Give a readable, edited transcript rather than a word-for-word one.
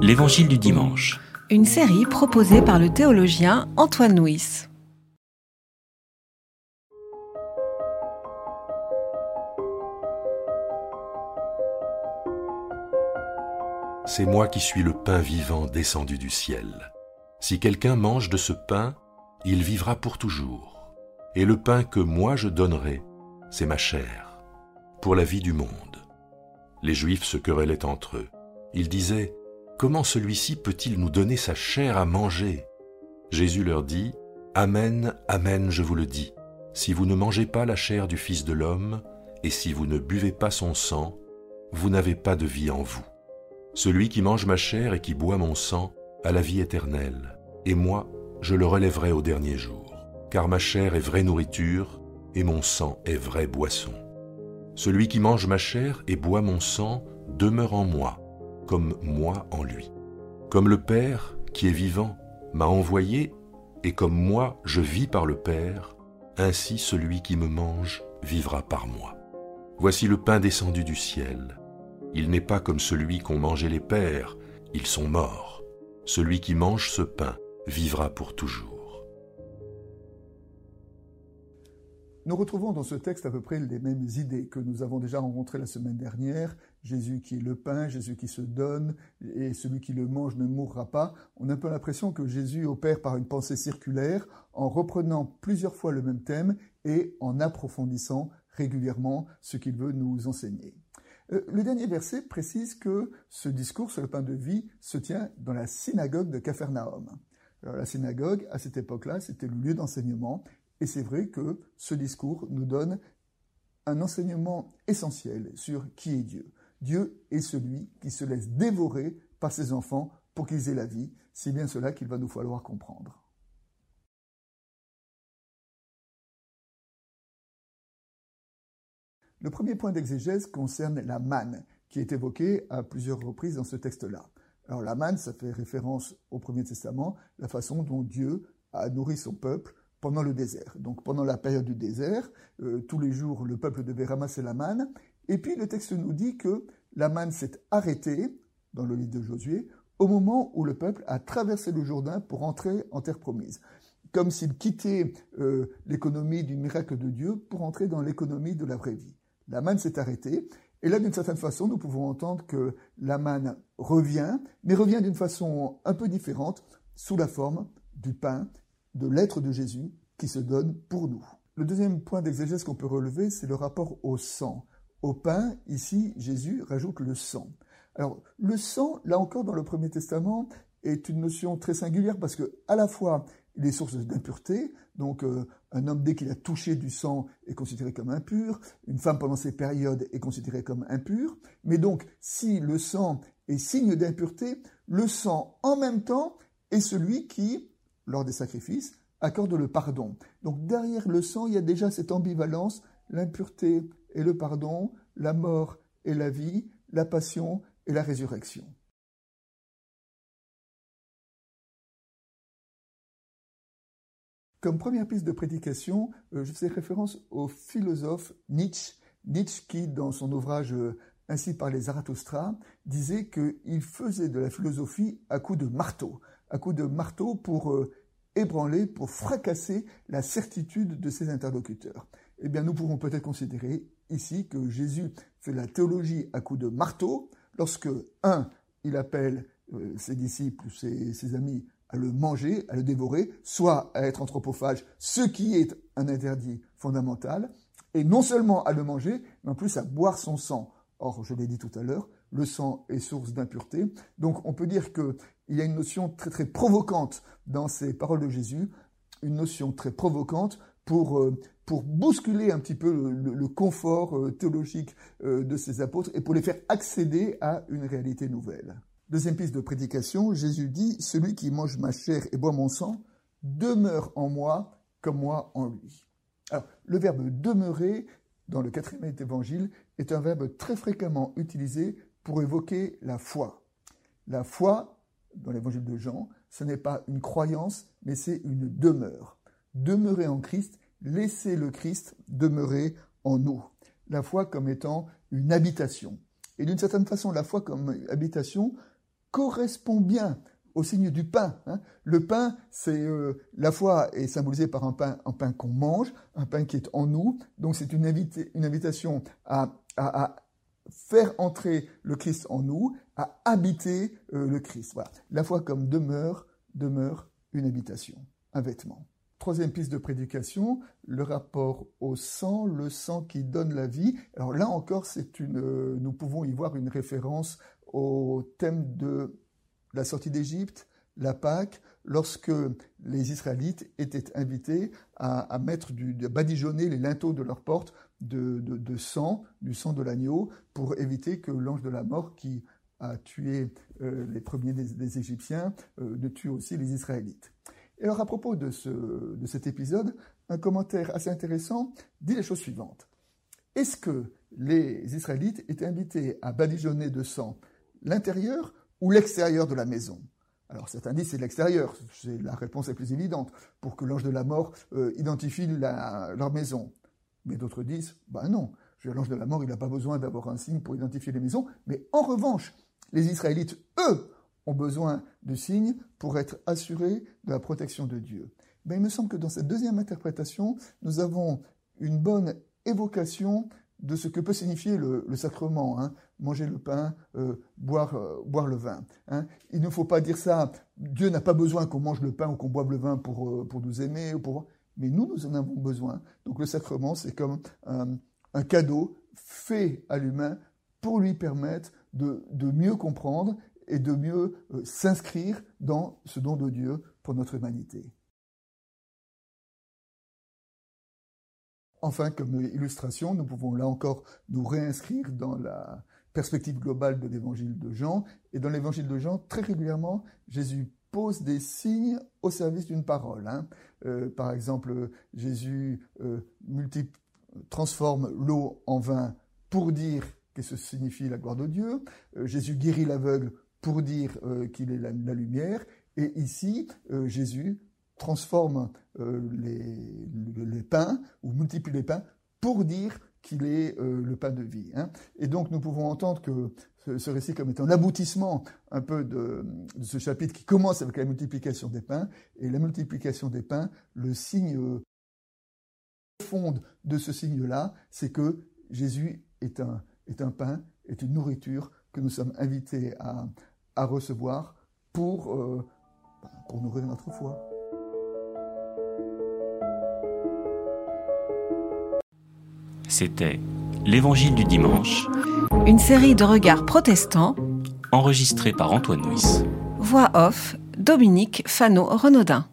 L'Évangile du dimanche. Une série proposée par le théologien Antoine Nouis. C'est moi qui suis le pain vivant descendu du ciel. Si quelqu'un mange de ce pain, il vivra pour toujours. Et le pain que moi je donnerai, c'est ma chair, pour la vie du monde. Les Juifs se querellaient entre eux. Ils disaient : Comment celui-ci peut-il nous donner sa chair à manger ? Jésus leur dit : Amen, amen, je vous le dis. Si vous ne mangez pas la chair du Fils de l'homme, et si vous ne buvez pas son sang, vous n'avez pas de vie en vous. Celui qui mange ma chair et qui boit mon sang a la vie éternelle, et moi, je le relèverai au dernier jour. Car ma chair est vraie nourriture, et mon sang est vraie boisson. Celui qui mange ma chair et boit mon sang demeure en moi, comme moi en lui. Comme le Père, qui est vivant, m'a envoyé, et comme moi, je vis par le Père, ainsi celui qui me mange vivra par moi. Voici le pain descendu du ciel. Il n'est pas comme celui qu'ont mangé les pères, ils sont morts. Celui qui mange ce pain vivra pour toujours. Nous retrouvons dans ce texte à peu près les mêmes idées que nous avons déjà rencontrées la semaine dernière. Jésus qui est le pain, Jésus qui se donne, et celui qui le mange ne mourra pas. On a un peu l'impression que Jésus opère par une pensée circulaire en reprenant plusieurs fois le même thème et en approfondissant régulièrement ce qu'il veut nous enseigner. Le dernier verset précise que ce discours sur le pain de vie se tient dans la synagogue de Capharnaüm. Alors, la synagogue, à cette époque-là, c'était le lieu d'enseignement, et c'est vrai que ce discours nous donne un enseignement essentiel sur qui est Dieu. Dieu est celui qui se laisse dévorer par ses enfants pour qu'ils aient la vie, c'est bien cela qu'il va nous falloir comprendre. Le premier point d'exégèse concerne la manne, qui est évoquée à plusieurs reprises dans ce texte-là. Alors la manne, ça fait référence au Premier Testament, la façon dont Dieu a nourri son peuple pendant le désert. Donc pendant la période du désert, tous les jours, le peuple devait ramasser la manne. Et puis le texte nous dit que la manne s'est arrêtée, dans le livre de Josué, au moment où le peuple a traversé le Jourdain pour entrer en terre promise. Comme s'il quittait l'économie du miracle de Dieu pour entrer dans l'économie de la vraie vie. La manne s'est arrêtée, et là, d'une certaine façon, nous pouvons entendre que la manne revient, mais revient d'une façon un peu différente, sous la forme du pain, de l'être de Jésus qui se donne pour nous. Le deuxième point d'exégèse qu'on peut relever, c'est le rapport au sang. Au pain, ici, Jésus rajoute le sang. Alors, le sang, là encore, dans le Premier Testament, est une notion très singulière, parce que à la fois, il est source d'impureté, donc un homme, dès qu'il a touché du sang, est considéré comme impur, une femme, pendant ces périodes, est considérée comme impure, mais donc, si le sang est signe d'impureté, le sang, en même temps, est celui qui, lors des sacrifices, accorde le pardon. Donc, derrière le sang, il y a déjà cette ambivalence, l'impureté et le pardon, la mort et la vie, la passion et la résurrection. Comme première piste de prédication, je fais référence au philosophe Nietzsche. Nietzsche qui, dans son ouvrage « Ainsi parlait Zarathoustra », disait qu'il faisait de la philosophie à coups de marteau pour ébranler, pour fracasser la certitude de ses interlocuteurs. Eh bien, nous pouvons peut-être considérer ici que Jésus fait la théologie à coups de marteau lorsque, il appelle ses disciples ou ses amis à le manger, à le dévorer, soit à être anthropophage, ce qui est un interdit fondamental, et non seulement à le manger, mais en plus à boire son sang. Or, je l'ai dit tout à l'heure, le sang est source d'impureté, donc on peut dire qu'il y a une notion très très provocante dans ces paroles de Jésus, une notion très provocante pour bousculer un petit peu le confort théologique de ces apôtres et pour les faire accéder à une réalité nouvelle. Deuxième piste de prédication, Jésus dit « Celui qui mange ma chair et boit mon sang demeure en moi comme moi en lui ». Alors, le verbe « demeurer » dans le quatrième évangile est un verbe très fréquemment utilisé pour évoquer la foi. La foi, dans l'évangile de Jean, ce n'est pas une croyance, mais c'est une demeure. Demeurer en Christ, laisser le Christ demeurer en nous. La foi comme étant une habitation. Et d'une certaine façon, la foi comme habitation correspond bien au signe du pain. Hein. Le pain, c'est la foi est symbolisée par un pain qu'on mange, un pain qui est en nous. Donc c'est une invitation à faire entrer le Christ en nous, à habiter le Christ. Voilà. La foi comme demeure une habitation, un vêtement. Troisième piste de prédication, le rapport au sang, le sang qui donne la vie. Alors là encore, nous pouvons y voir une référence au thème de la sortie d'Égypte, la Pâque, lorsque les Israélites étaient invités à mettre à badigeonner les linteaux de leurs portes de sang, du sang de l'agneau, pour éviter que l'ange de la mort qui a tué les premiers des Égyptiens ne tue aussi les Israélites. Et alors à propos de cet épisode, un commentaire assez intéressant dit les choses suivantes. Est-ce que les Israélites étaient invités à badigeonner de sang l'intérieur ou l'extérieur de la maison? Alors certains disent c'est l'extérieur, c'est la réponse la plus évidente, pour que l'ange de la mort identifie leur maison. Mais d'autres disent, ben non, l'ange de la mort il n'a pas besoin d'avoir un signe pour identifier les maisons, mais en revanche, les Israélites, eux, ont besoin du signe pour être assurés de la protection de Dieu. Ben, il me semble que dans cette deuxième interprétation, nous avons une bonne évocation de ce que peut signifier le sacrement, hein. Manger le pain, boire le vin. Hein. Il ne faut pas dire ça, Dieu n'a pas besoin qu'on mange le pain ou qu'on boive le vin pour nous aimer, mais nous en avons besoin. Donc le sacrement, c'est comme un cadeau fait à l'humain pour lui permettre de mieux comprendre et de mieux s'inscrire dans ce don de Dieu pour notre humanité. Enfin, comme illustration, nous pouvons là encore nous réinscrire dans la perspective globale de l'évangile de Jean. Et dans l'évangile de Jean, très régulièrement, Jésus pose des signes au service d'une parole. Hein. Par exemple, Jésus transforme l'eau en vin pour dire que ce signifie la gloire de Dieu. Jésus guérit l'aveugle pour dire qu'il est la lumière. Et ici, Jésus transforme les pains ou multiplie les pains pour dire qu'il est le pain de vie. Hein. Et donc nous pouvons entendre que ce récit comme étant l'aboutissement un peu de ce chapitre qui commence avec la multiplication des pains, et la multiplication des pains, le signe profond de ce signe-là, c'est que Jésus est un pain, est une nourriture que nous sommes invités à recevoir pour nourrir notre foi. C'était l'Évangile du dimanche, une série de regards protestants, enregistrée par Antoine Nouis. Voix off, Dominique Fano-Renaudin.